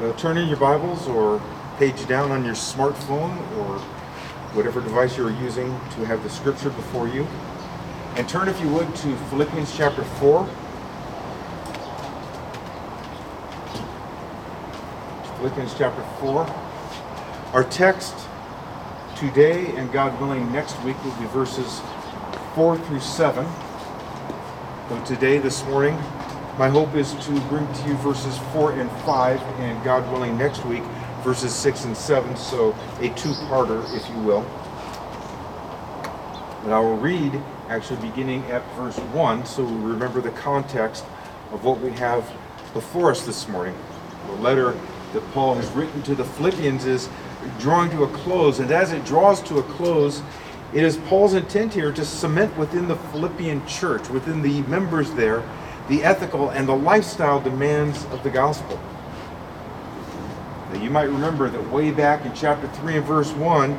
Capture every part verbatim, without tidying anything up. uh, turn in your Bibles or page down on your smartphone or whatever device you're using to have the scripture before you. And turn, if you would, to Philippians chapter four. Philippians chapter four. Our text today, and God willing next week, will be verses four through seven. So today, this morning, my hope is to bring to you verses four and five, and God willing next week, verses six and seven, so a two-parter, if you will. And I will read, actually beginning at verse one, so we remember the context of what we have before us this morning. The letter that Paul has written to the Philippians is drawing to a close, and as it draws to a close, it is Paul's intent here to cement within the Philippian church, within the members there, the ethical and the lifestyle demands of the gospel. Now, you might remember that way back in chapter three and verse one,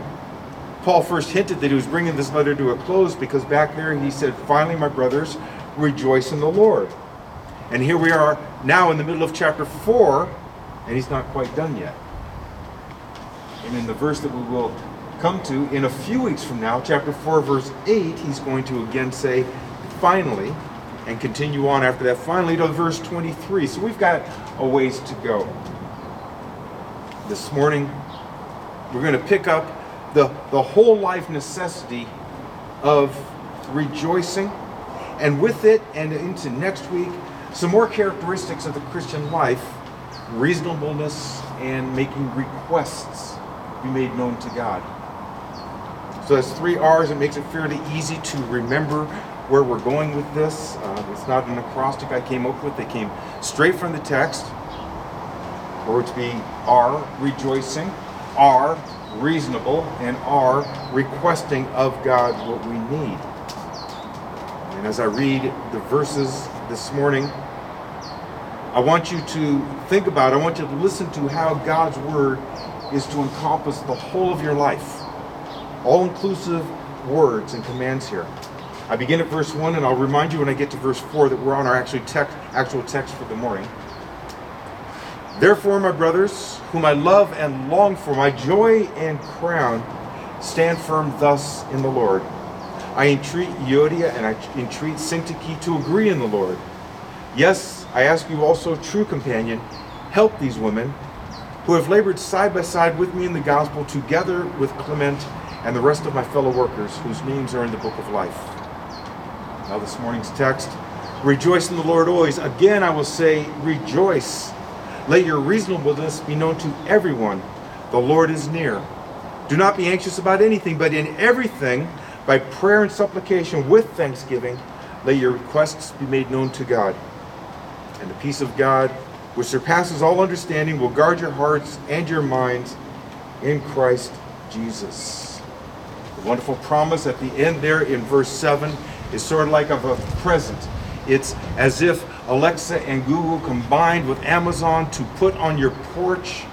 Paul first hinted that he was bringing this letter to a close because back there he said, "Finally, my brothers, rejoice in the Lord." And here we are now in the middle of chapter four, and he's not quite done yet. And in the verse that we will come to in a few weeks from now, chapter four, verse eight, he's going to again say, "Finally," and continue on after that, finally to verse twenty-three. So we've got a ways to go. This morning, we're going to pick up the, the whole life necessity of rejoicing, and with it and into next week, some more characteristics of the Christian life, reasonableness, and making requests be made known to God. So that's three R's. It makes it fairly easy to remember where we're going with this. Uh, it's not an acrostic I came up with. They came straight from the text. Or it's be R, rejoicing, R, reasonable, and R, requesting of God what we need. And as I read the verses this morning, I want you to think about, I want you to listen to how God's word is to encompass the whole of your life. All-inclusive words and commands here. I begin at verse one, and I'll remind you when I get to verse four that we're on our actual text, actual text for the morning. "Therefore, my brothers, whom I love and long for, my joy and crown, stand firm thus in the Lord. I entreat Euodia and I entreat Syntyche to agree in the Lord. Yes, I ask you also, true companion, help these women, who have labored side by side with me in the gospel, together with Clement and the rest of my fellow workers, whose names are in the book of life." Now this morning's text, "Rejoice in the Lord always. Again I will say, rejoice. Let your reasonableness be known to everyone. The Lord is near. Do not be anxious about anything, but in everything, by prayer and supplication with thanksgiving, let your requests be made known to God. And the peace of God, which surpasses all understanding, will guard your hearts and your minds in Christ Jesus." The wonderful promise at the end there in verse seven is sort of like of a present. It's as if Alexa and Google combined with Amazon to put on your porch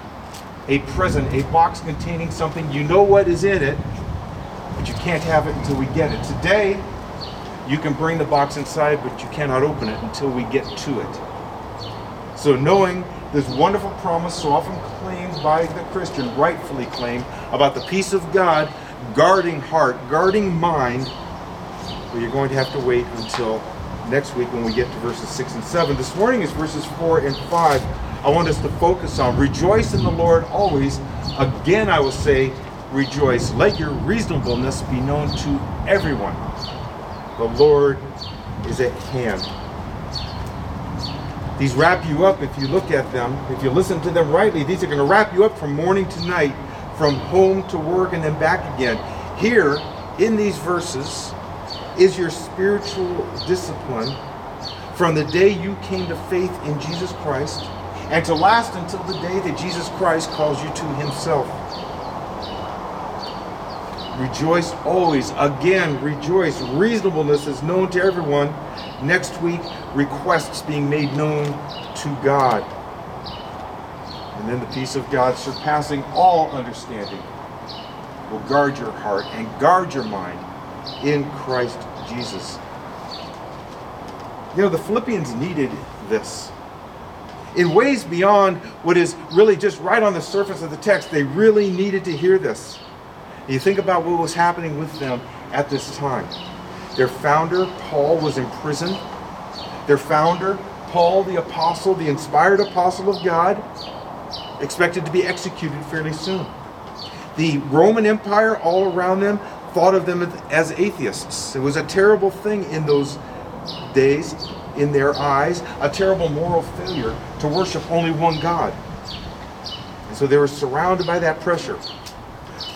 a present, a box containing something. You know what is in it, but you can't have it until we get it. Today, you can bring the box inside, but you cannot open it until we get to it. So knowing this wonderful promise so often claimed by the Christian, rightfully claimed, about the peace of God, guarding heart, guarding mind, well, you're going to have to wait until next week when we get to verses six and seven. This morning is verses four and five. I want us to focus on "Rejoice in the Lord always. Again I will say, rejoice. Let your reasonableness be known to everyone. The Lord is at hand." These wrap you up if you look at them, if you listen to them rightly. These are going to wrap you up from morning to night, from home to work and then back again. Here, in these verses, is your spiritual discipline from the day you came to faith in Jesus Christ and to last until the day that Jesus Christ calls you to himself. Rejoice always. Again, rejoice. Reasonableness is known to everyone. Next week, requests being made known to God. And then the peace of God, surpassing all understanding, will guard your heart and guard your mind in Christ Jesus. You know, the Philippians needed this. in ways beyond what is really just right on the surface of the text. They really needed to hear this. And you think about what was happening with them at this time. Their founder, Paul, was imprisoned. Their founder, Paul, the apostle, the inspired apostle of God, expected to be executed fairly soon. The Roman Empire all around them thought of them as atheists. It was a terrible thing in those days, in their eyes, a terrible moral failure to worship only one God. And so they were surrounded by that pressure.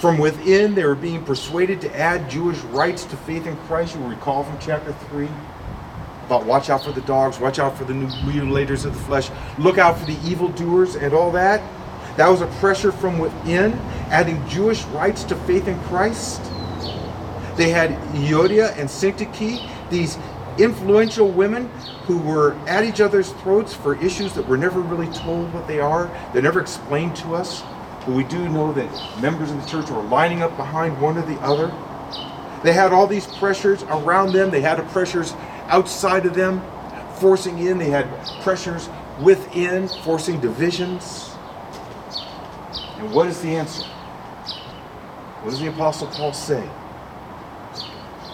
From within, they were being persuaded to add Jewish rites to faith in Christ. You will recall from chapter three about watch out for the dogs, watch out for the mutilators of the flesh, look out for the evildoers and all that. That was a pressure from within, adding Jewish rites to faith in Christ. They had Euodia and Syntyche, these influential women who were at each other's throats for issues that were never really told what they are. They're never explained to us, but we do know that members of the church were lining up behind one or the other. They had all these pressures around them. They had pressures outside of them, forcing in. They had pressures within, forcing divisions. And what is the answer? What does the Apostle Paul say?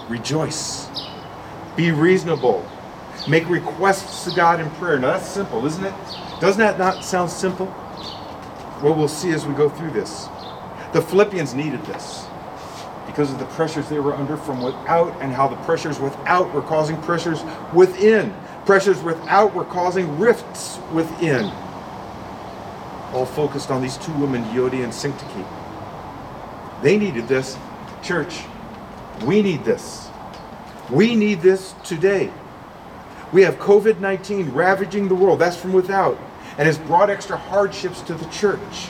Rejoice. Be reasonable. Make requests to God in prayer. Now that's simple, isn't it? Doesn't that not sound simple? Well, we'll see as we go through this. The Philippians needed this because of the pressures they were under from without, and how the pressures without were causing pressures within. Pressures without were causing rifts within. All focused on these two women, Euodia and Syntyche. They needed this. Church, we need this. We need this today. We have covid nineteen ravaging the world. That's from without. And has brought extra hardships to the church.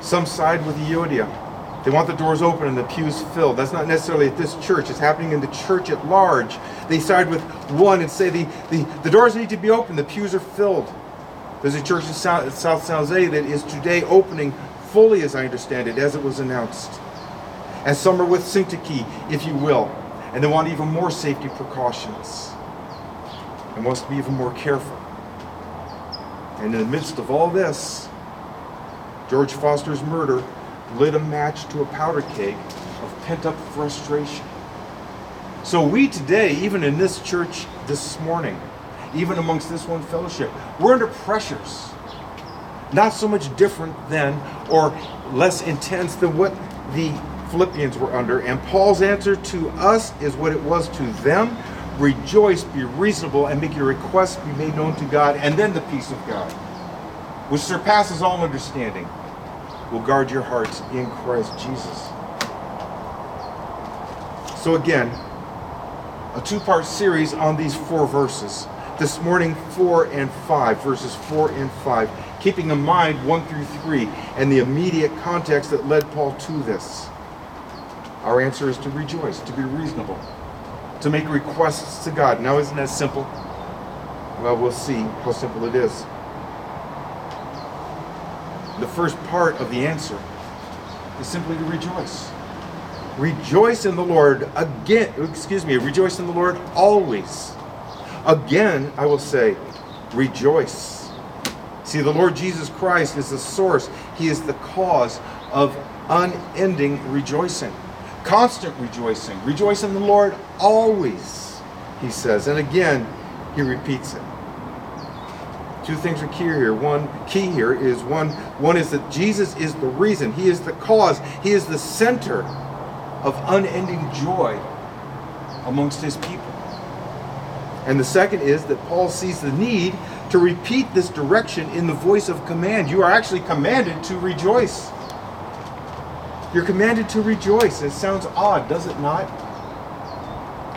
Some side with Euodia. They want the doors open and the pews filled. That's not necessarily at this church. It's happening in the church at large. They side with one and say the, the, the doors need to be open. The pews are filled. There's a church in South San Jose that is today opening fully, as I understand it, as it was announced. And some are with Syntyche, if you will, and they want even more safety precautions and wants to be even more careful. And in the midst of all this, George Foster's murder lit a match to a powder keg of pent-up frustration. So we today, even in this church this morning, even amongst this one fellowship, we're under pressures. Not so much different than, or less intense than, what the Philippians were under. And Paul's answer to us is what it was to them. Rejoice, be reasonable, and make your requests be made known to God. And then the peace of God, which surpasses all understanding, will guard your hearts in Christ Jesus. So again, a two-part series on these four verses. This morning, four and five, verses four and five. Keeping in mind one through three and the immediate context that led Paul to this. Our answer is to rejoice, to be reasonable, to make requests to God. Now, isn't that simple? Well, we'll see how simple it is. The first part of the answer is simply to rejoice. Rejoice in the Lord again, excuse me, rejoice in the Lord always. Again, I will say, rejoice. See, the Lord Jesus Christ is the source. He is the cause of unending rejoicing, constant rejoicing. Rejoice in the Lord always, he says. And again, he repeats it. Two things are key here. One key here is one, one is that Jesus is the reason. He is the cause. He is the center of unending joy amongst his people. And the second is that Paul sees the need to repeat this direction in the voice of command. You are actually commanded to rejoice. You're commanded to rejoice. It sounds odd, does it not?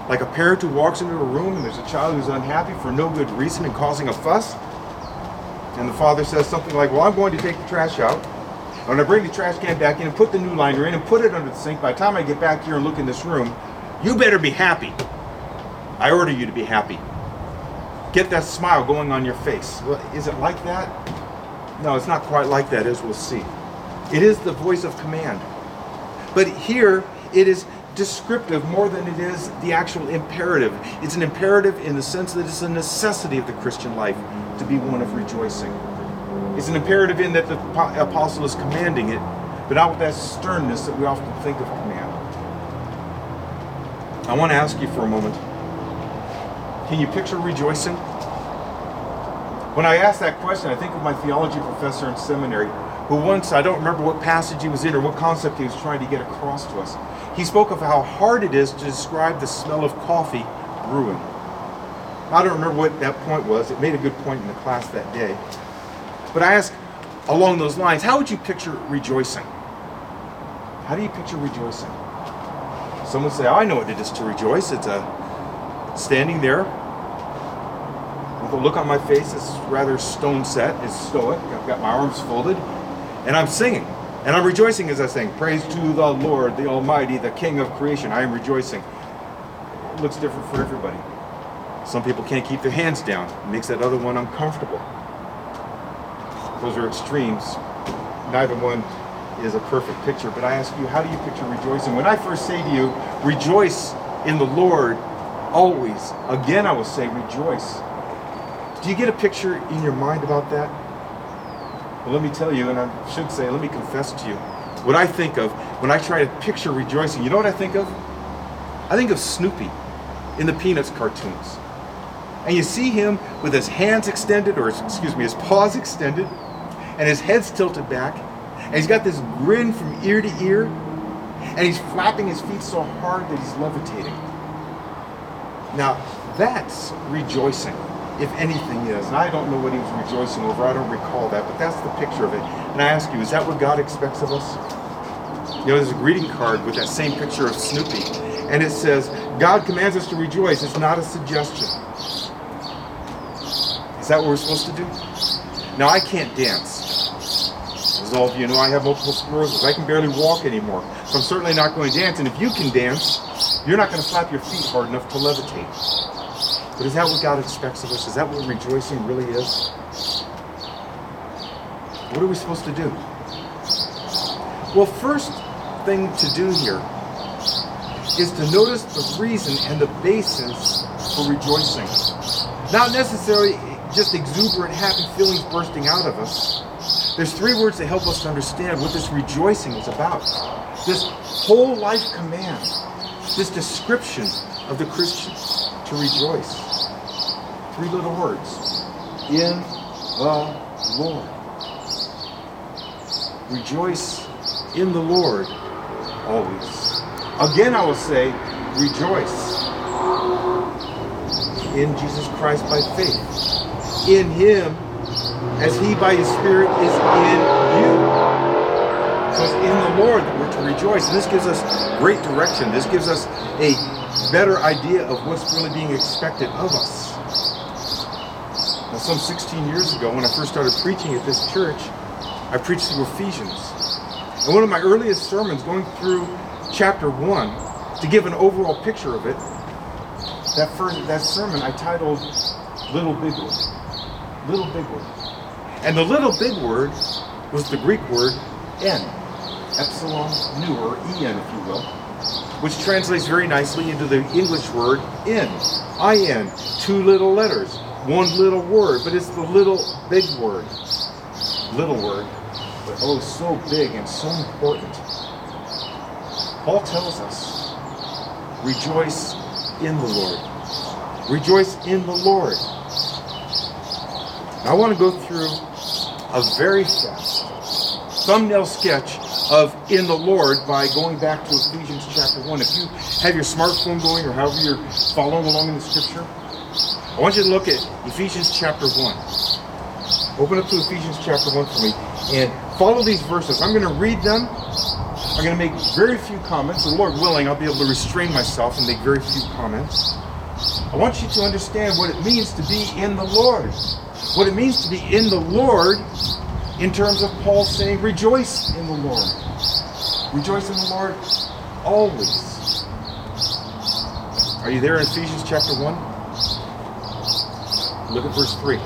Like a parent who walks into a room and there's a child who's unhappy for no good reason and causing a fuss. And the father says something like, well, I'm going to take the trash out. I'm going to bring the trash can back in and put the new liner in and put it under the sink. By the time I get back here and look in this room, you better be happy. I order you to be happy. Get that smile going on your face. Well, is it like that? No, it's not quite like that, as we'll see. It is the voice of command. But here, it is descriptive more than it is the actual imperative. It's an imperative in the sense that it's a necessity of the Christian life to be one of rejoicing. It's an imperative in that the apostle is commanding it, but not with that sternness that we often think of command. I want to ask you for a moment, can you picture rejoicing? When I ask that question, I think of my theology professor in seminary, who once, I don't remember what passage he was in or what concept he was trying to get across to us. He spoke of how hard it is to describe the smell of coffee brewing. I don't remember what that point was. It made a good point in the class that day. But I ask along those lines, how would you picture rejoicing? How do you picture rejoicing? Some would say, oh, I know what it is to rejoice. It's a standing there with a look on my face that's rather stone set, it's stoic. I've got my arms folded. And I'm singing, and I'm rejoicing as I sing. Praise to the Lord, the Almighty, the King of creation. I am rejoicing. It looks different for everybody. Some people can't keep their hands down. It makes that other one uncomfortable. Those are extremes. Neither one is a perfect picture. But I ask you, how do you picture rejoicing? When I first say to you, rejoice in the Lord always. Again, I will say rejoice. Do you get a picture in your mind about that? Well, let me tell you, and I should say, let me confess to you, what I think of when I try to picture rejoicing. You know what I think of? I think of Snoopy in the Peanuts cartoons. And you see him with his hands extended, or his, excuse me, his paws extended, and his head's tilted back, and he's got this grin from ear to ear, and he's flapping his feet so hard that he's levitating. Now, that's rejoicing, if anything is. And I don't know what he was rejoicing over. I don't recall that, but that's the picture of it. And I ask you, is that what God expects of us? You know, there's a greeting card with that same picture of Snoopy, and it says, God commands us to rejoice. It's not a suggestion. Is that what we're supposed to do? Now, I can't dance. As all of you know, I have multiple sclerosis. I can barely walk anymore, so I'm certainly not going to dance. And if you can dance, you're not going to flap your feet hard enough to levitate. But is that what God expects of us? Is that what rejoicing really is? What are we supposed to do? Well, first thing to do here is to notice the reason and the basis for rejoicing. Not necessarily just exuberant, happy feelings bursting out of us. There's three words that help us to understand what this rejoicing is about. This whole life command, this description of the Christian, to rejoice. Three little words. In the Lord. Rejoice in the Lord always. Again, I will say, rejoice. In Jesus Christ by faith. In Him, as He by His Spirit is in you. So it's in the Lord that we're to rejoice. And this gives us great direction. This gives us a better idea of what's really being expected of us. Now, some sixteen years ago, when I first started preaching at this church, I preached through Ephesians. And one of my earliest sermons, going through chapter one, to give an overall picture of it, that first, that sermon I titled Little Big Word. Little Big Word. And the little big word was the Greek word en, epsilon nu, or en, if you will, which translates very nicely into the English word in, I N, two little letters, one little word, but it's the little big word, little word, but oh, so big and so important. Paul tells us, rejoice in the Lord, rejoice in the Lord. Now, I want to go through a very fast thumbnail sketch of In the Lord by going back to Ephesians chapter one. If you have your smartphone going or however you're following along in the scripture, I want you to look at Ephesians chapter one. Open up to Ephesians chapter one for me and follow these verses. I'm going to read them. I'm going to make very few comments. The Lord willing, I'll be able to restrain myself and make very few comments. I want you to understand what it means to be in the Lord. What it means to be in the Lord in terms of Paul saying, rejoice in the Lord. Rejoice in the Lord always. Are you there in Ephesians chapter one? Look at verse three.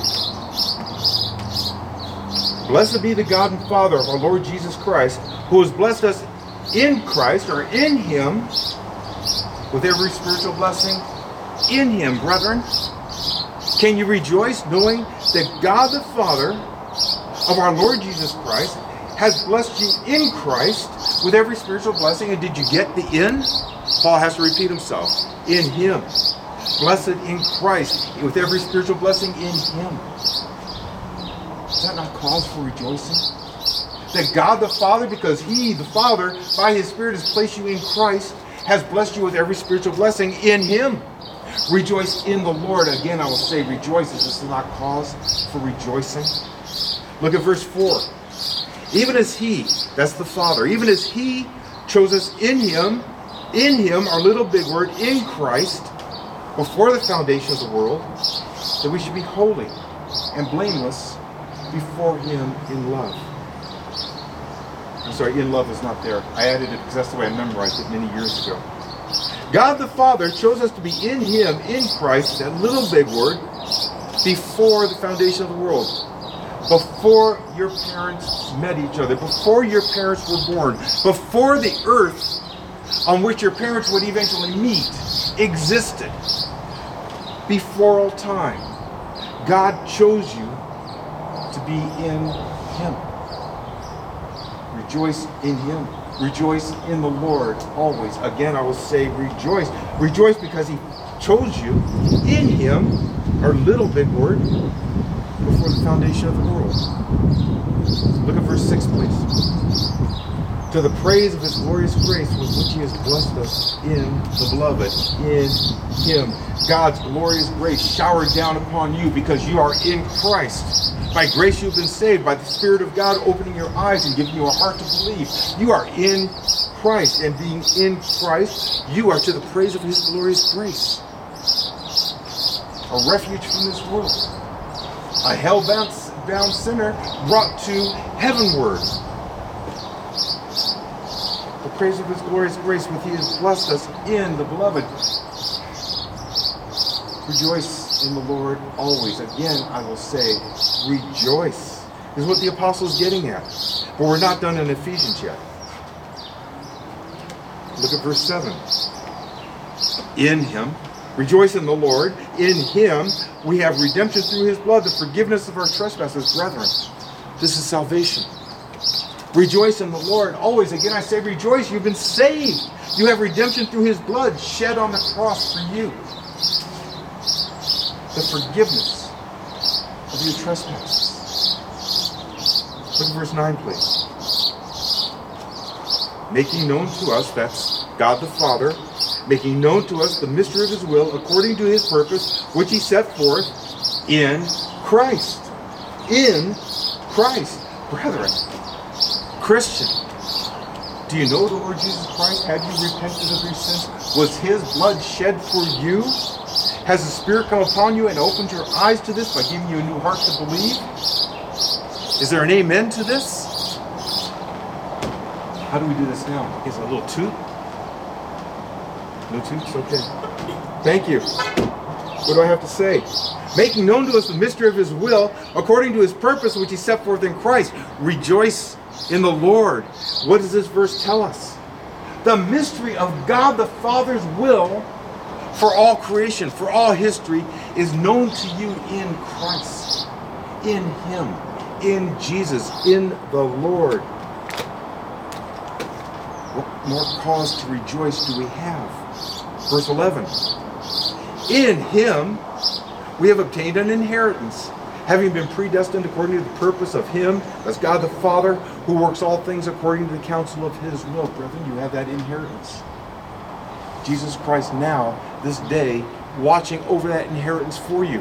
Blessed be the God and Father of our Lord Jesus Christ, who has blessed us in Christ, or in Him, with every spiritual blessing in him, brethren. Can you rejoice knowing that God the Father of our Lord Jesus Christ has blessed you in Christ with every spiritual blessing? And did you get the in? Paul has to repeat himself. In him. Blessed in Christ with every spiritual blessing in him. Is that not cause for rejoicing? That God the Father, because he, the Father, by his Spirit has placed you in Christ, has blessed you with every spiritual blessing in him. Rejoice in the Lord. Again, I will say rejoice. Is this not cause for rejoicing? Look at verse four. Even as he, that's the Father, even as he chose us in him, in him, our little big word, in Christ, before the foundation of the world, that we should be holy and blameless before him in love. I'm sorry, in love is not there. I added it because that's the way I memorized it many years ago. God the Father chose us to be in him, in Christ, that little big word, before the foundation of the world. Before your parents met each other, before your parents were born, before the earth on which your parents would eventually meet existed, before all time, God chose you to be in him. Rejoice in him. Rejoice in the Lord always. Again, I will say rejoice. Rejoice because he chose you in him, our little big word, before the foundation of the world. Look at verse six, please. To the praise of his glorious grace with which he has blessed us in the beloved, in him. God's glorious grace showered down upon you because you are in Christ. By grace you've been saved, by the Spirit of God opening your eyes and giving you a heart to believe. You are in Christ, and being in Christ, you are to the praise of his glorious grace. A refuge from this world. A hell-bound sinner brought to heavenward. The praise of his glorious grace with he has blessed us in the beloved. Rejoice in the Lord always. Again, I will say, rejoice. This is what the apostle is getting at. But we're not done in Ephesians yet. Look at verse seven. In him, rejoice in the Lord. In him we have redemption through his blood, the forgiveness of our trespasses, brethren. This is salvation. Rejoice in the Lord always. Again, I say rejoice. You've been saved. You have redemption through his blood shed on the cross for you. The forgiveness of your trespasses. Look at verse nine, please. Making known to us, that's God the Father, making known to us the mystery of his will according to his purpose, which he set forth in Christ. In Christ. Brethren, Christian, do you know the Lord Jesus Christ? Have you repented of your sins? Was his blood shed for you? Has the Spirit come upon you and opened your eyes to this by giving you a new heart to believe? Is there an amen to this? How do we do this now? Is it a little toot? No toots? Okay. Thank you. What do I have to say? Making known to us the mystery of his will, according to his purpose which he set forth in Christ. Rejoice in the Lord. What does this verse tell us? The mystery of God the Father's will for all creation, for all history, is known to you in Christ, in him, in Jesus, in the Lord. What more cause to rejoice do we have? Verse eleven. In him we have obtained an inheritance, having been predestined according to the purpose of him, as God the Father, who works all things according to the counsel of his will. Brethren, you have that inheritance. Jesus Christ now, this day, watching over that inheritance for you.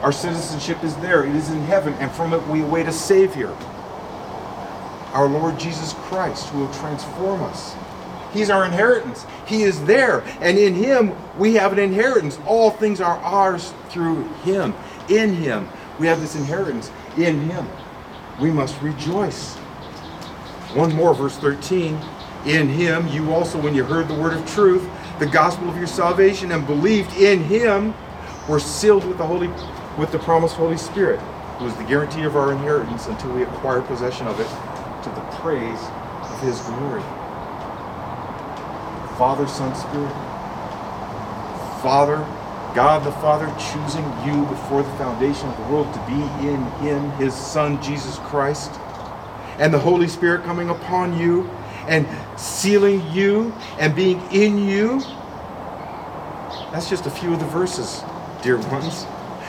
Our citizenship is there. It is in heaven, and from it we await a Savior. Our Lord Jesus Christ, who will transform us. He's our inheritance. He is there, and in him we have an inheritance. All things are ours through him. In him we have this inheritance. In him we must rejoice. One more, verse thirteen. In him you also, when you heard the word of truth, the gospel of your salvation, and believed in him, were sealed with the holy, with the promised Holy Spirit, who is the guarantee of our inheritance until we acquire possession of it, to the praise of his glory. Father, Son, Spirit, Father, God the Father, choosing you before the foundation of the world to be in Him, His Son, Jesus Christ, and the Holy Spirit coming upon you and sealing you and being in you. That's just a few of the verses, dear ones.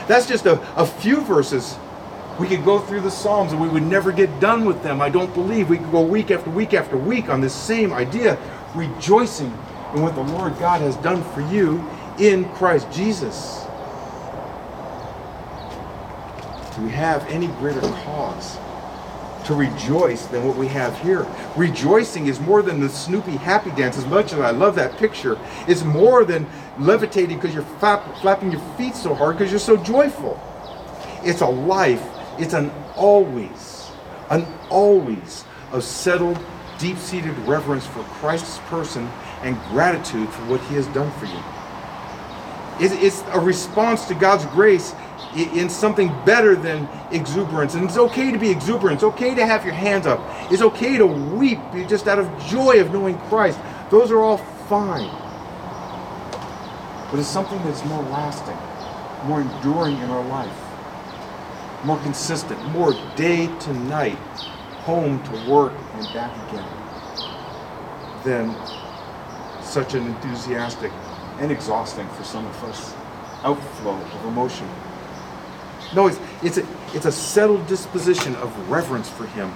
That's just a, a few verses. We could go through the Psalms and we would never get done with them. I don't believe. We could go week after week after week on this same idea, rejoicing in what the Lord God has done for you in Christ Jesus. Do we have any greater cause to rejoice than what we have here? Rejoicing is more than the Snoopy happy dance, as much as I love that picture. It's more than levitating because you're flap, flapping your feet so hard because you're so joyful. It's a life, it's an always, an always of settled, deep-seated reverence for Christ's person and gratitude for what He has done for you. It's, it's a response to God's grace in something better than exuberance. And it's okay to be exuberant. It's okay to have your hands up. It's okay to weep just out of joy of knowing Christ. Those are all fine. But it's something that's more lasting, more enduring in our life, more consistent, more day to night, home to work and back again, than such an enthusiastic and exhausting, for some of us, outflow of emotion. No, it's it's a, it's a settled disposition of reverence for Him,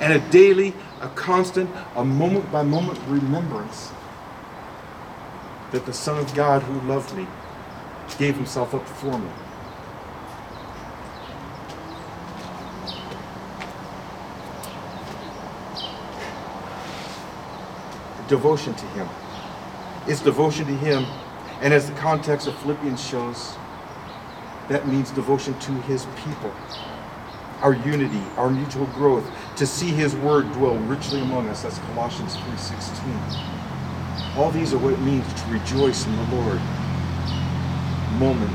and a daily, a constant, a moment-by-moment remembrance that the Son of God who loved me gave Himself up for me. Devotion to Him. It's devotion to Him, and as the context of Philippians shows, that means devotion to His people, our unity, our mutual growth, to see His word dwell richly among us. That's Colossians three sixteen. All these are what it means to rejoice in the Lord, moment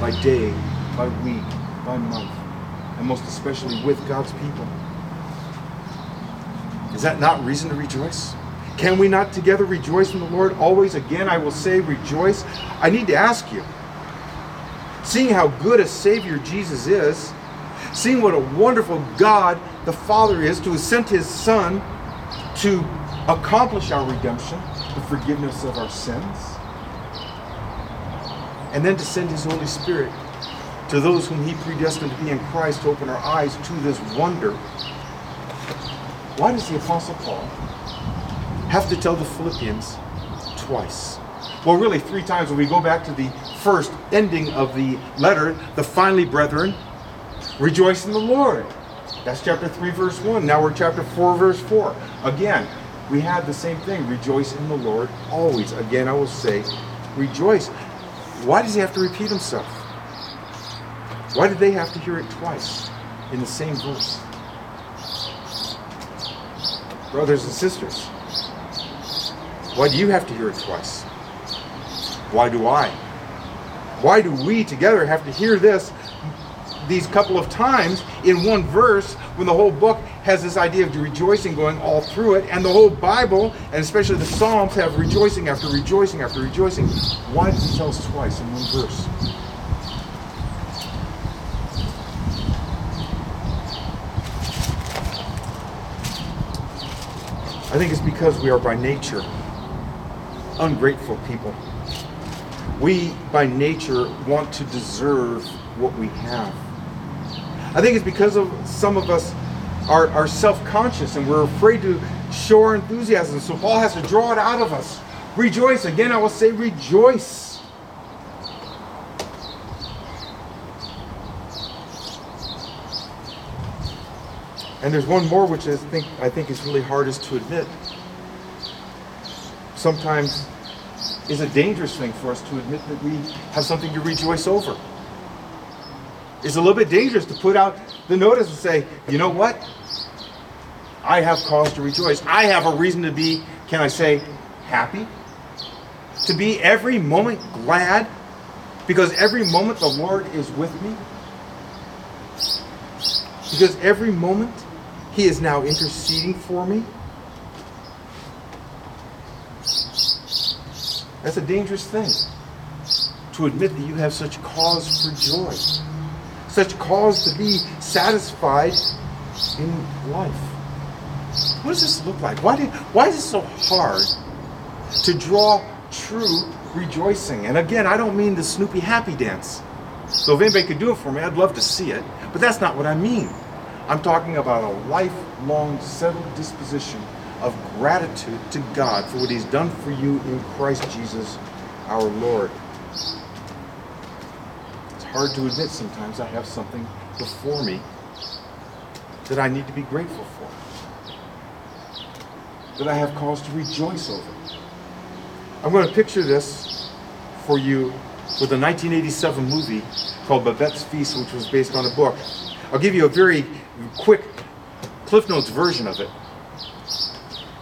by day, by week, by month, and most especially with God's people. Is that not reason to rejoice? Can we not together rejoice in the Lord? Always, again, I will say, rejoice. I need to ask you, seeing how good a Savior Jesus is, seeing what a wonderful God the Father is to have sent His Son to accomplish our redemption, the forgiveness of our sins, and then to send His Holy Spirit to those whom He predestined to be in Christ to open our eyes to this wonder. Why does the Apostle Paul have to tell the Philippians twice? Well, really three times when we go back to the first ending of the letter, the finally, brethren, rejoice in the Lord. That's chapter three, verse one. Now we're chapter four, verse four. Again, we had the same thing. Rejoice in the Lord always. Again, I will say, rejoice. Why does he have to repeat himself? Why did they have to hear it twice in the same verse? Brothers and sisters, why do you have to hear it twice? Why do I? Why do we together have to hear this these couple of times in one verse when the whole book has this idea of rejoicing going all through it, and the whole Bible, and especially the Psalms, have rejoicing after rejoicing after rejoicing? Why does it tell us twice in one verse? I think it's because we are by nature ungrateful people. We, by nature, want to deserve what we have. I think it's because of some of us are, are self-conscious and we're afraid to show our enthusiasm. So Paul has to draw it out of us. Rejoice. Again, I will say rejoice. And there's one more which I think, I think is really hardest to admit. Sometimes is a dangerous thing for us to admit that we have something to rejoice over. It's a little bit dangerous to put out the notice and say, you know what? I have cause to rejoice. I have a reason to be, can I say, happy? To be every moment glad, because every moment the Lord is with me. Because every moment He is now interceding for me. That's a dangerous thing. to admit that you have such cause for joy, such cause to be satisfied in life. What does this look like? Why, did, why is it so hard to draw true rejoicing? And again, I don't mean the Snoopy happy dance. So if anybody could do it for me, I'd love to see it. But that's not what I mean. I'm talking about a lifelong settled disposition of gratitude to God for what He's done for you in Christ Jesus our Lord. It's hard to admit sometimes I have something before me that I need to be grateful for, that I have cause to rejoice over. I'm going to picture this for you with a nineteen eighty-seven movie called Babette's Feast, which was based on a book. I'll give you a very quick Cliff Notes version of it.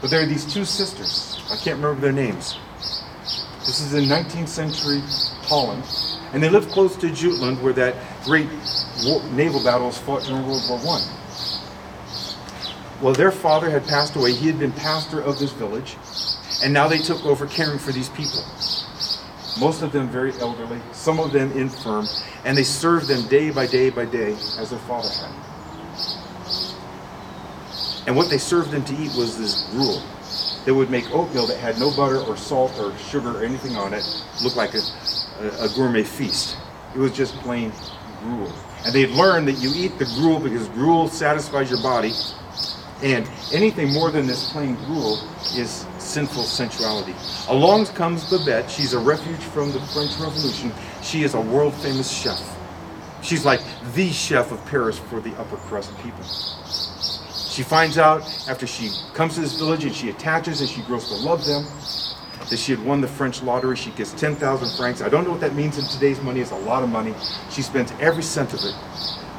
But there are these two sisters. I can't remember their names. This is in nineteenth century Holland. And they lived close to Jutland, where that great war- naval battle was fought during World War One. Well, their father had passed away. He had been pastor of this village. And now they took over caring for these people. Most of them very elderly, some of them infirm, and they served them day by day by day as their father had. And what they served them to eat was this gruel. They would make oatmeal that had no butter or salt or sugar or anything on it, look like a, a, a gourmet feast. It was just plain gruel. And they'd learned that you eat the gruel because gruel satisfies your body, and anything more than this plain gruel is sinful sensuality. Along comes Babette. She's a refuge from the French Revolution. She is a world-famous chef. She's like the chef of Paris for the upper-crust people. She finds out after she comes to this village and she attaches and she grows to love them that she had won the French lottery. She gets ten thousand francs. I don't know what that means in today's money. It's a lot of money. She spends every cent of it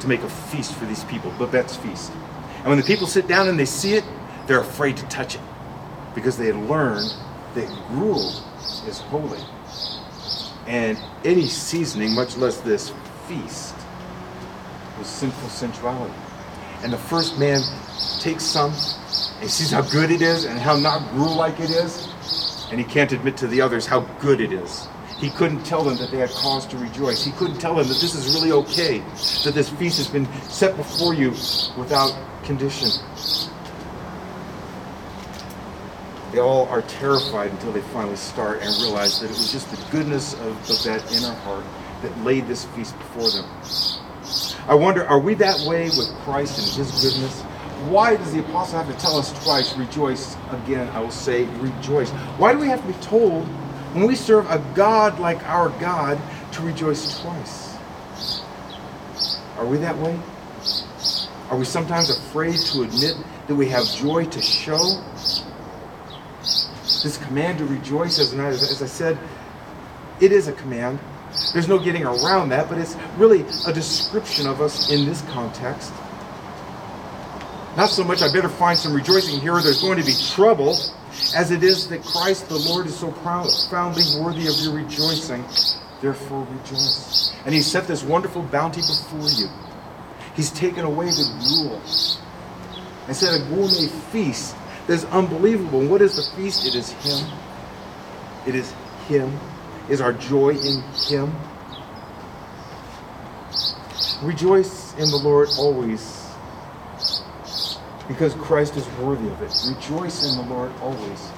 to make a feast for these people, Babette's Feast. And when the people sit down and they see it, they're afraid to touch it, because they had learned that gruel is holy. And any seasoning, much less this feast, was sinful sensuality. And the first man takes some and sees how good it is and how not gruel-like it is, and he can't admit to the others how good it is. He couldn't tell them that they had cause to rejoice. He couldn't tell them that this is really okay, that this feast has been set before you without condition. They all are terrified until they finally start and realize that it was just the goodness of Babette in her heart that laid this feast before them. I wonder, are we that way with Christ and His goodness? Why does the apostle have to tell us twice, rejoice? Again, I will say, rejoice. Why do we have to be told when we serve a God like our God to rejoice twice? Are we that way? Are we sometimes afraid to admit that we have joy to show? This command to rejoice, as I said, it is a command. There's no getting around that, but it's really a description of us in this context. Not so much, I better find some rejoicing here, there's going to be trouble, as it is that Christ the Lord is so profoundly worthy of your rejoicing, therefore rejoice. And He set this wonderful bounty before you. He's taken away the gruel and set a gourmet feast that's unbelievable. What is the feast? It is Him. It is Him. It is our joy in Him. Rejoice in the Lord always, because Christ is worthy of it. Rejoice in the Lord always,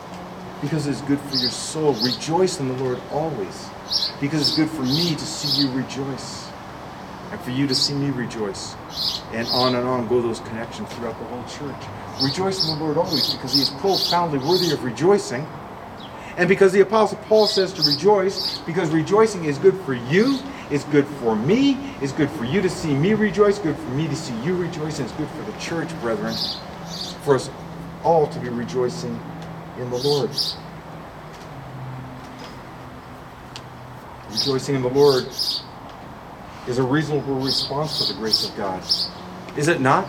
because it is good for your soul. Rejoice in the Lord always, because it's good for me to see you rejoice, and for you to see me rejoice. And on and on go those connections throughout the whole church. Rejoice in the Lord always, because He is profoundly worthy of rejoicing. And because the Apostle Paul says to rejoice, because rejoicing is good for you, it's good for me, it's good for you to see me rejoice, good for me to see you rejoice, and it's good for the church, brethren, for us all to be rejoicing in the Lord. Rejoicing in the Lord is a reasonable response to the grace of God. Is it not?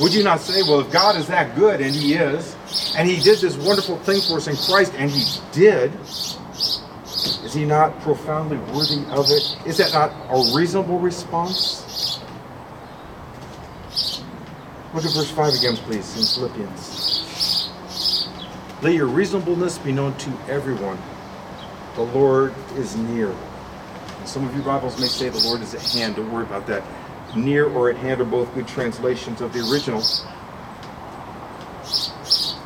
Would you not say, well, if God is that good, and He is, and He did this wonderful thing for us in Christ, and He did, is He not profoundly worthy of it? Is that not a reasonable response? Look at verse five again, please, in Philippians. Let your reasonableness be known to everyone. The Lord is near. Some of you Bibles may say the Lord is at hand. Don't worry about that. Near or at hand are both good translations of the original.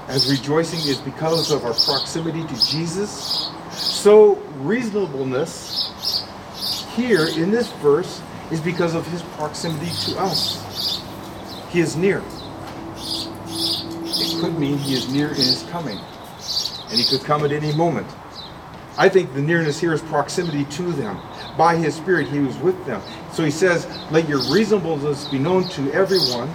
As rejoicing is because of our proximity to Jesus, so reasonableness here in this verse is because of his proximity to us. He is near. It could mean he is near in his coming, and he could come at any moment. I think the nearness here is proximity to them. By his Spirit, he was with them. So he says, let your reasonableness be known to everyone.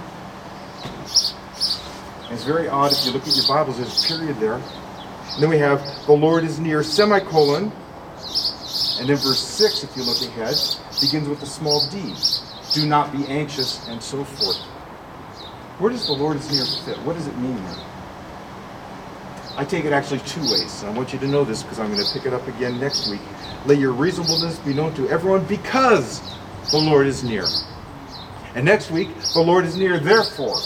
And it's very odd if you look at your Bibles, there's a period there. And then we have, the Lord is near, semicolon. And then verse six, if you look ahead, begins with a small d. Do not be anxious, and so forth. Where does the Lord is near fit? What does it mean there? I take it actually two ways. And I want you to know this because I'm going to pick it up again next week. Let your reasonableness be known to everyone because the Lord is near. And next week, the Lord is near, therefore,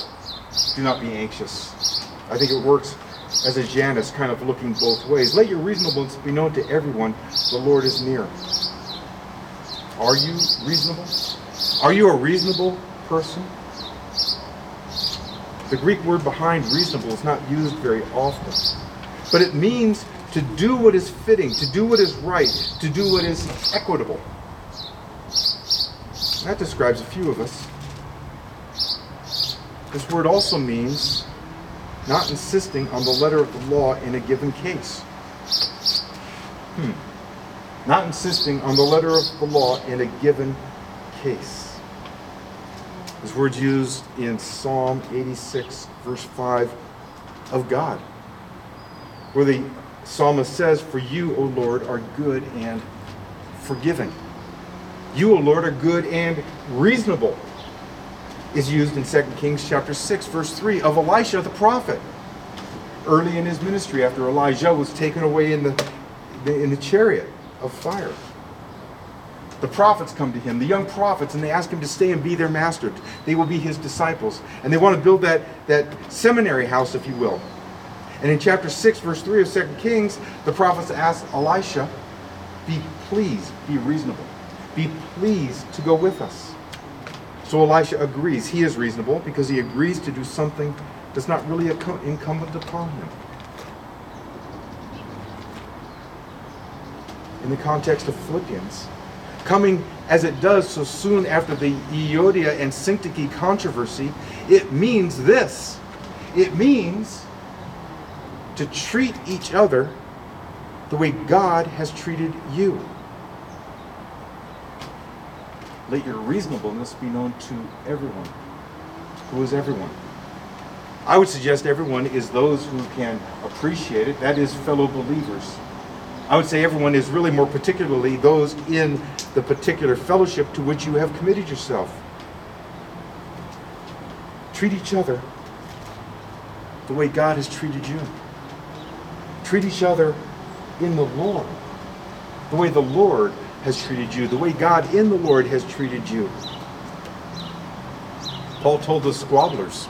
do not be anxious. I think it works as a Janus, kind of looking both ways. Let your reasonableness be known to everyone. The Lord is near. Are you reasonable? Are you a reasonable person? The Greek word behind reasonable is not used very often. But it means to do what is fitting, to do what is right, to do what is equitable. That describes a few of us. This word also means not insisting on the letter of the law in a given case. Hmm. Not insisting on the letter of the law in a given case. This word's used in Psalm eighty-six, verse five, of God, where the psalmist says, for you, O Lord, are good and forgiving. You, O Lord, are good and reasonable, is used in Second Kings chapter six, verse three, of Elisha the prophet. Early in his ministry, after Elijah was taken away in the, in the chariot of fire. The prophets come to him, the young prophets, and they ask him to stay and be their master. They will be his disciples. And they want to build that, that seminary house, if you will. And in chapter six, verse three of Second Kings, the prophets ask Elisha, be pleased, be reasonable. Be pleased to go with us. So Elisha agrees. He is reasonable because he agrees to do something that's not really incumbent upon him. In the context of Philippians, coming as it does so soon after the Euodia and Syntyche controversy, it means this. It means to treat each other the way God has treated you. Let your reasonableness be known to everyone. Who is everyone? I would suggest everyone is those who can appreciate it. That is, fellow believers. I would say everyone is really more particularly those in the particular fellowship to which you have committed yourself. Treat each other the way God has treated you. Treat each other in the Lord, the way the Lord has treated you, the way God in the Lord has treated you. Paul told the squabblers,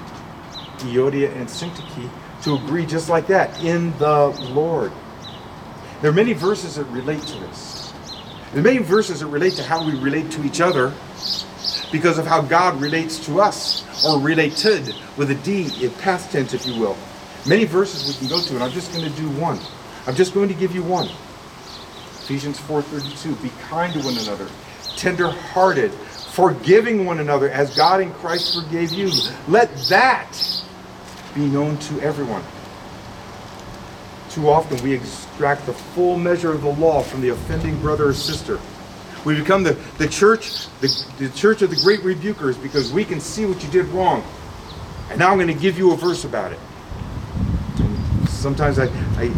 Euodia and Syntyche, to agree just like that, in the Lord. There are many verses that relate to this. There are many verses that relate to how we relate to each other because of how God relates to us, or related with a D in past tense, if you will. Many verses we can go to, and I'm just going to do one. I'm just going to give you one. Ephesians four thirty-two, be kind to one another, tender-hearted, forgiving one another as God in Christ forgave you. Let that be known to everyone. Too often we extract the full measure of the law from the offending brother or sister. We become the, the church, the, the church of the great rebukers because we can see what you did wrong. And now I'm going to give you a verse about it. And sometimes I... I,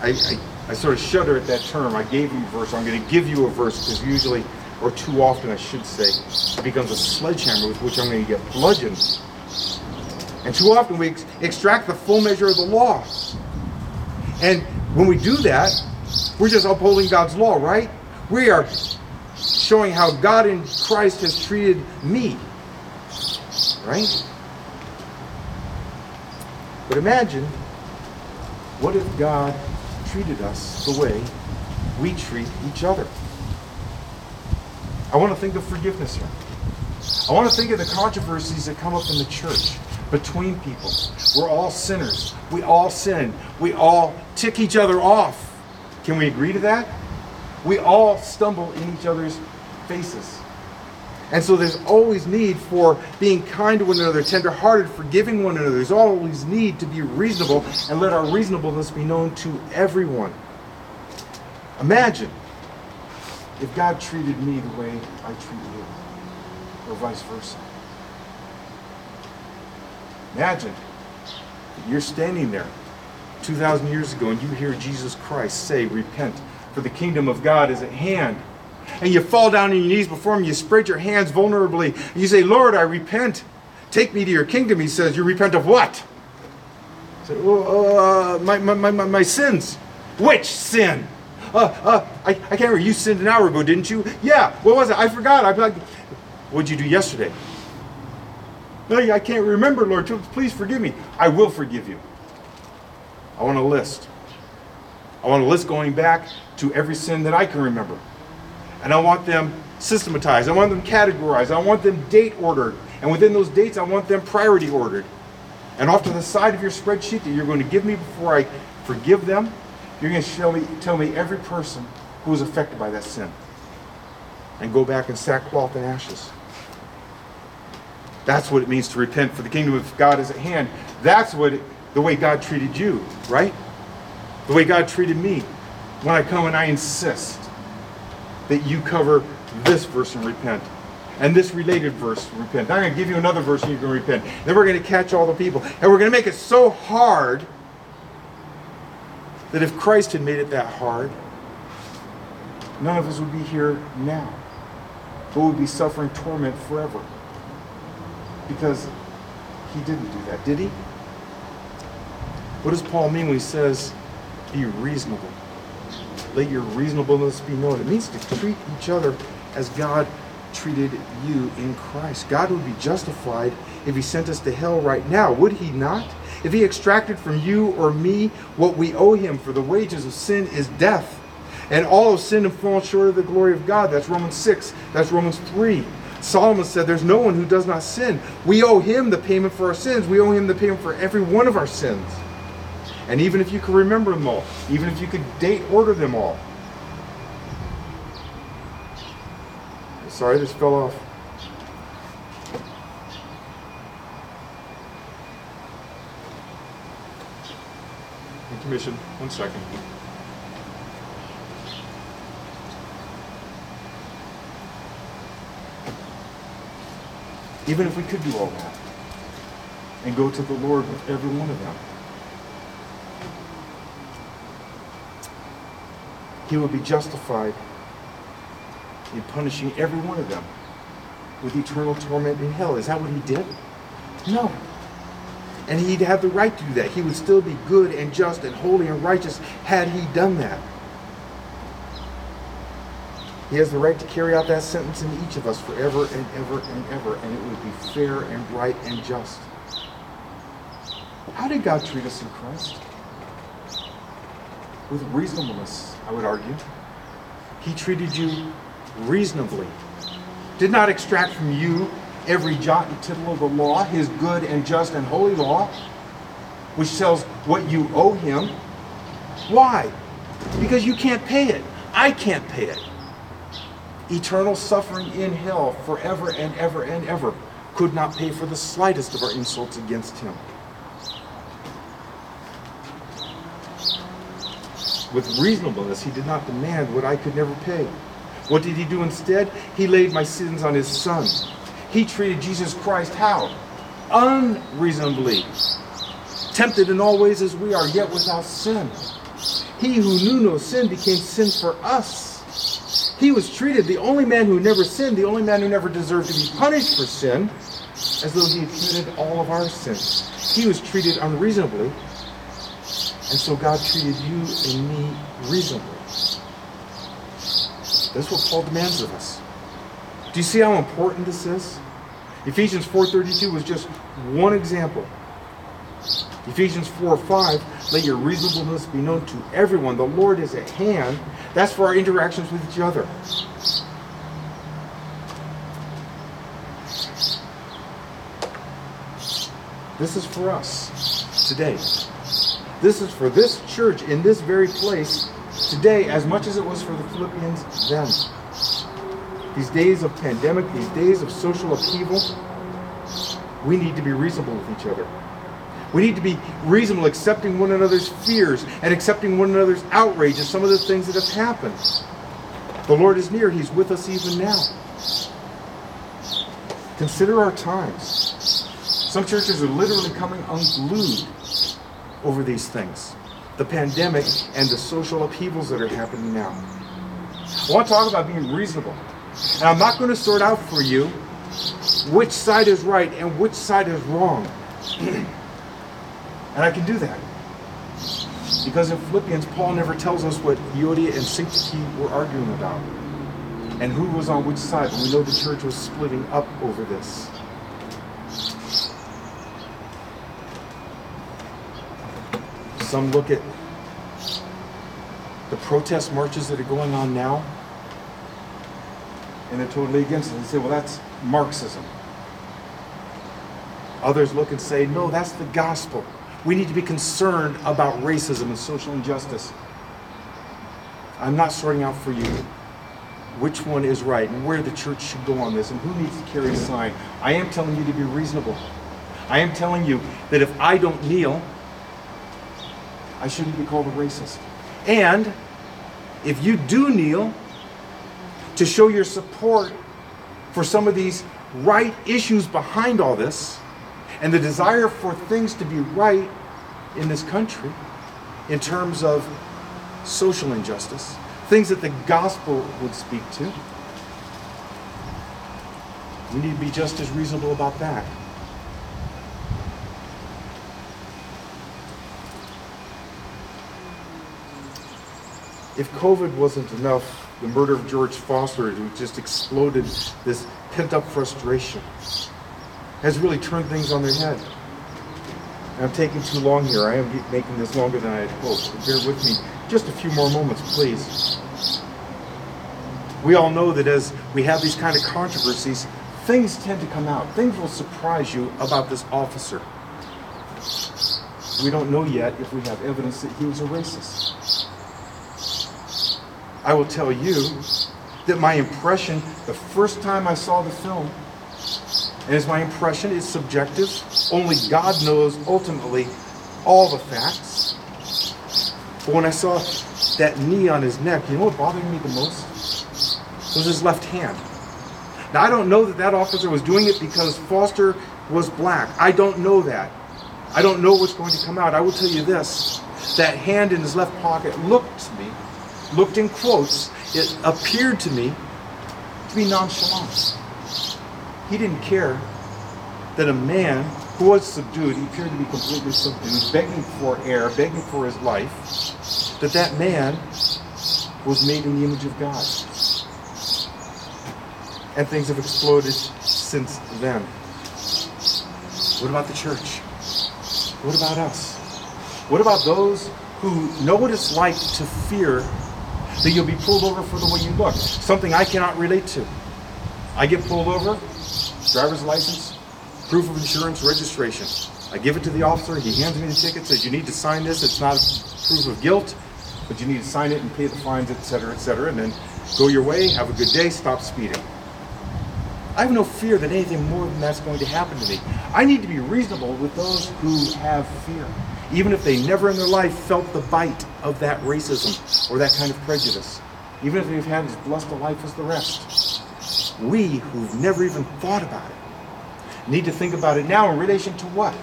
I, I I sort of shudder at that term. I gave you a verse. I'm going to give you a verse because usually, or too often I should say, it becomes a sledgehammer with which I'm going to get bludgeoned. And too often we ex- extract the full measure of the law. And when we do that, we're just upholding God's law, right? We are showing how God in Christ has treated me, right? But imagine, what if God treated us the way we treat each other? I want to think of forgiveness here. I want to think of the controversies that come up in the church between people. We're all sinners. We all sin. We all tick each other off. Can we agree to that? We all stumble in each other's faces. And so there's always need for being kind to one another, tender-hearted, forgiving one another. There's always need to be reasonable and let our reasonableness be known to everyone. Imagine if God treated me the way I treat you, or vice versa. Imagine that you're standing there two thousand years ago and you hear Jesus Christ say, "Repent, for the kingdom of God is at hand." And you fall down on your knees before him, you spread your hands vulnerably, and you say, "Lord, I repent. Take me to your kingdom." He says, "You repent of what?" I say, well, uh, my, my, my, my sins. Which sin? Uh, uh, I, I can't remember. You sinned an hour ago, didn't you? Yeah. What was it? I forgot. I'd be like, "What'd you do yesterday?" "No, I can't remember, Lord. Please forgive me." "I will forgive you." I want a list. I want a list going back to every sin that I can remember. And I want them systematized. I want them categorized. I want them date ordered. And within those dates, I want them priority ordered. And off to the side of your spreadsheet that you're going to give me before I forgive them, you're going to show me, tell me every person who was affected by that sin. And go back in sackcloth and ashes. That's what it means to repent, for the kingdom of God is at hand. That's what it, the way God treated you, right? The way God treated me. When I come and I insist that you cover this verse and repent, and this related verse and repent. I'm going to give you another verse and you can repent. Then we're going to catch all the people. And we're going to make it so hard that if Christ had made it that hard, none of us would be here now. But we would be suffering torment forever. Because he didn't do that, did he? What does Paul mean when he says, "Be reasonable"? Let your reasonableness be known. It means to treat each other as God treated you in Christ. God would be justified if he sent us to hell right now, would he not? If he extracted from you or me what we owe him, for the wages of sin is death. And all of sin and fall short of the glory of God. That's Romans six. That's Romans three. Solomon said, "There's no one who does not sin." We owe him the payment for our sins. We owe him the payment for every one of our sins. And even if you could remember them all, even if you could date order them all. Sorry, this fell off. Intermission, one second. Even if we could do all that and go to the Lord with every one of them, he would be justified in punishing every one of them with eternal torment in hell. Is that what he did? No. And he'd have the right to do that. He would still be good and just and holy and righteous had he done that. He has the right to carry out that sentence in each of us forever and ever and ever, and it would be fair and right and just. How did God treat us in Christ? With reasonableness, I would argue. He treated you reasonably. Did not extract from you every jot and tittle of the law, his good and just and holy law, which tells what you owe him. Why? Because you can't pay it. I can't pay it. Eternal suffering in hell forever and ever and ever could not pay for the slightest of our insults against him. With reasonableness, he did not demand what I could never pay. What did he do instead? He laid my sins on his son. He treated Jesus Christ how? Unreasonably. Tempted in all ways as we are, yet without sin. He who knew no sin became sin for us. He was treated, the only man who never sinned, the only man who never deserved to be punished for sin, as though he had committed all of our sins. He was treated unreasonably. And so God treated you and me reasonably. That's what Paul demands of us. Do you see how important this is? Ephesians four thirty-two was just one example. Ephesians four five, let your reasonableness be known to everyone. The Lord is at hand. That's for our interactions with each other. This is for us today. This is for this church in this very place today as much as it was for the Philippians then. These days of pandemic, these days of social upheaval, we need to be reasonable with each other. We need to be reasonable, accepting one another's fears and accepting one another's outrage at some of the things that have happened. The Lord is near. He's with us even now. Consider our times. Some churches are literally coming unglued over these things. The pandemic and the social upheavals that are happening now. I want to talk about being reasonable. And I'm not going to sort out for you which side is right and which side is wrong. And I can do that. Because in Philippians, Paul never tells us what Euodia and Syntyche were arguing about. And who was on which side. But we know the church was splitting up over this. Some look at the protest marches that are going on now. And they're totally against it and say, well, that's Marxism. Others look and say, no, that's the gospel. We need to be concerned about racism and social injustice. I'm not sorting out for you which one is right and where the church should go on this and who needs to carry a sign. I am telling you to be reasonable. I am telling you that if I don't kneel, I shouldn't be called a racist. And if you do kneel, to show your support for some of these right issues behind all this, and the desire for things to be right in this country in terms of social injustice, things that the gospel would speak to. We need to be just as reasonable about that. If COVID wasn't enough, the murder of George Foster, who just exploded this pent-up frustration, has really turned things on their head. And I'm taking too long here. I am making this longer than I had hoped. But bear with me just a few more moments, please. We all know that as we have these kind of controversies, things tend to come out. Things will surprise you about this officer. We don't know yet if we have evidence that he was a racist. I will tell you that my impression, the first time I saw the film, and as my impression is subjective, only God knows ultimately all the facts. But when I saw that knee on his neck, you know what bothered me the most? It was his left hand. Now, I don't know that that officer was doing it because Foster was black. I don't know that. I don't know what's going to come out. I will tell you this. That hand in his left pocket looked to me, looked in quotes, it appeared to me to be nonchalant. He didn't care that a man who was subdued, he appeared to be completely subdued, begging for air, begging for his life, that that man was made in the image of God. And things have exploded since then. What about the church? What about us? What about those who know what it's like to fear that you'll be pulled over for the way you look? Something I cannot relate to. I get pulled over, driver's license, proof of insurance, registration. I give it to the officer, he hands me the ticket, says you need to sign this, it's not proof of guilt, but you need to sign it and pay the fines, et cetera, et cetera, and then go your way, have a good day, stop speeding. I have no fear that anything more than that's going to happen to me. I need to be reasonable with those who have fear, even if they never in their life felt the bite of that racism or that kind of prejudice, even if they've had as blessed a life as the rest. We, who've never even thought about it, need to think about it now in relation to what?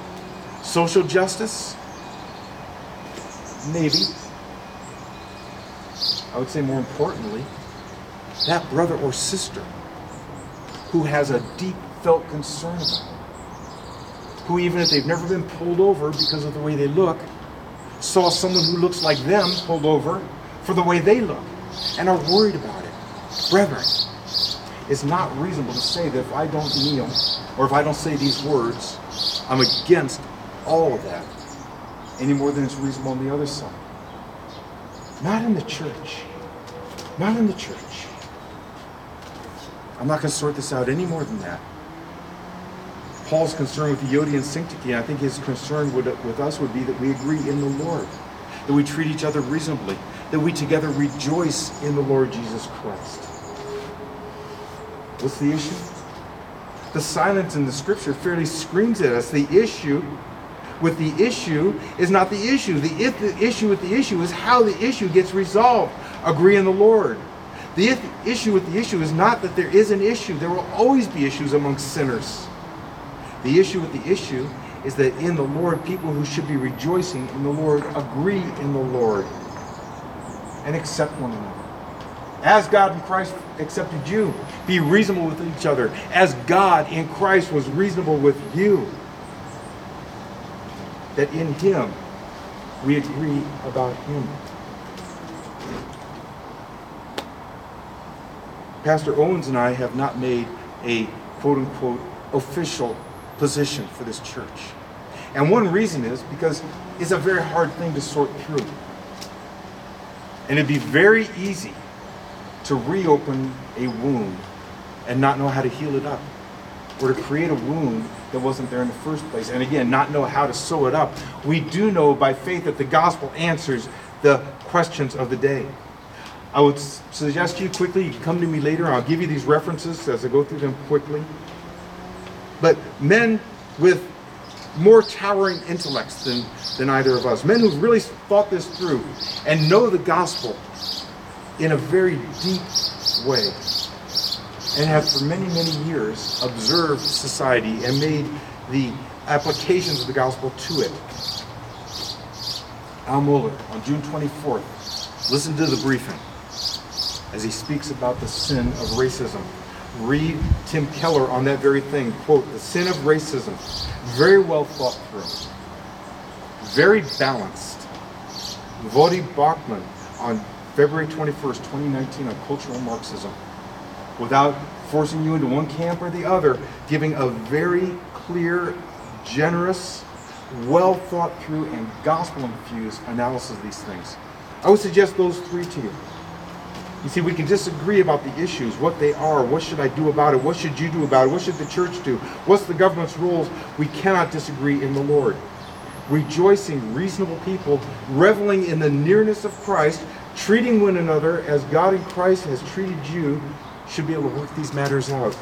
Social justice? Maybe. I would say more importantly, that brother or sister who has a deep felt concern about it, who even if they've never been pulled over because of the way they look, saw someone who looks like them pulled over for the way they look and are worried about it. Brethren, it's not reasonable to say that if I don't kneel or if I don't say these words, I'm against all of that any more than it's reasonable on the other side. Not in the church. Not in the church. I'm not going to sort this out any more than that. Paul's concern with Euodia and Syntyche, I think his concern would, with us would be that we agree in the Lord, that we treat each other reasonably, that we together rejoice in the Lord Jesus Christ. What's the issue? The silence in the Scripture fairly screams at us. The issue with the issue is not the issue. The, if the issue with the issue is how the issue gets resolved. Agree in the Lord. The if issue with the issue is not that there is an issue. There will always be issues amongst sinners. The issue with the issue is that in the Lord, people who should be rejoicing in the Lord agree in the Lord and accept one another. As God in Christ accepted you, be reasonable with each other, as God in Christ was reasonable with you. That in Him, we agree about Him. Pastor Owens and I have not made a quote-unquote official position for this church. And one reason is because it's a very hard thing to sort through. And it'd be very easy to reopen a wound and not know how to heal it up, or to create a wound that wasn't there in the first place, and again, not know how to sew it up. We do know by faith that the gospel answers the questions of the day. I would suggest to you quickly, you can come to me later, I'll give you these references as I go through them quickly. But men with more towering intellects than, than either of us, men who've really thought this through and know the gospel in a very deep way, and have for many, many years observed society and made the applications of the gospel to it. Al Mohler, on June twenty-fourth, listen to the briefing as he speaks about the sin of racism. Read Tim Keller on that very thing, quote, the sin of racism, very well thought through, very balanced. Voddy Bachman, on February twenty-first, twenty nineteen, on cultural Marxism, without forcing you into one camp or the other, giving a very clear, generous, well thought through, and gospel infused analysis of these things. I would suggest those three to you. You see, we can disagree about the issues, what they are, what should I do about it, what should you do about it, what should the church do, what's the government's rules. We cannot disagree in the Lord. Rejoicing, reasonable people, reveling in the nearness of Christ, treating one another as God in Christ has treated you, should be able to work these matters out.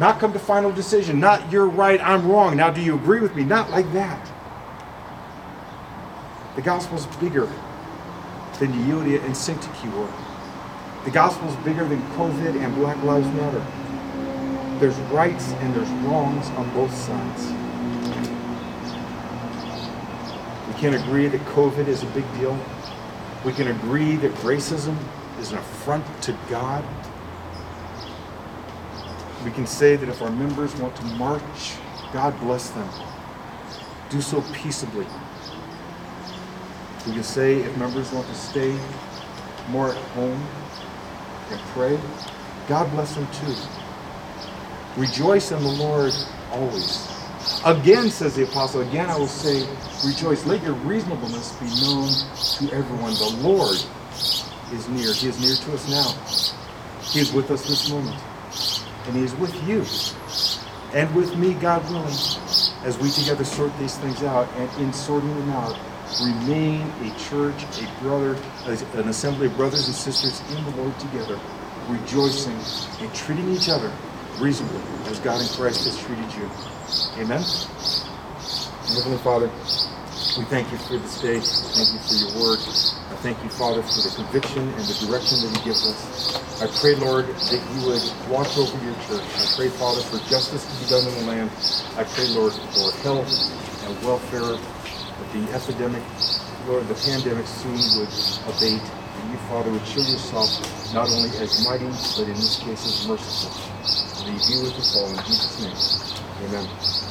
Not come to final decision, not you're right, I'm wrong, now do you agree with me? Not like that. The gospel's bigger than Euodia and Syntyche were. The gospel's bigger than COVID and Black Lives Matter. There's rights and there's wrongs on both sides. We can agree that COVID is a big deal. We can agree that racism is an affront to God. We can say that if our members want to march, God bless them. Do so peaceably. We can say if members want to stay more at home and pray, God bless them too. Rejoice in the Lord always. Again, says the apostle, again I will say, rejoice. Let your reasonableness be known to everyone. The Lord is near. He is near to us now. He is with us this moment. And He is with you and with me, God willing, as we together sort these things out, and in sorting them out, remain a church, a brother, an assembly of brothers and sisters in the Lord together, rejoicing and treating each other reasonably as God in Christ has treated you. Amen? Heavenly Father, we thank You for this day. Thank You for Your word. I thank You, Father, for the conviction and the direction that You give us. I pray, Lord, that You would watch over Your church. I pray, Father, for justice to be done in the land. I pray, Lord, for health and welfare, that the epidemic, Lord, the pandemic soon would abate, and You, Father, would show Yourself not only as mighty, but in this case as merciful. May You be with us all in Jesus' name. Amen.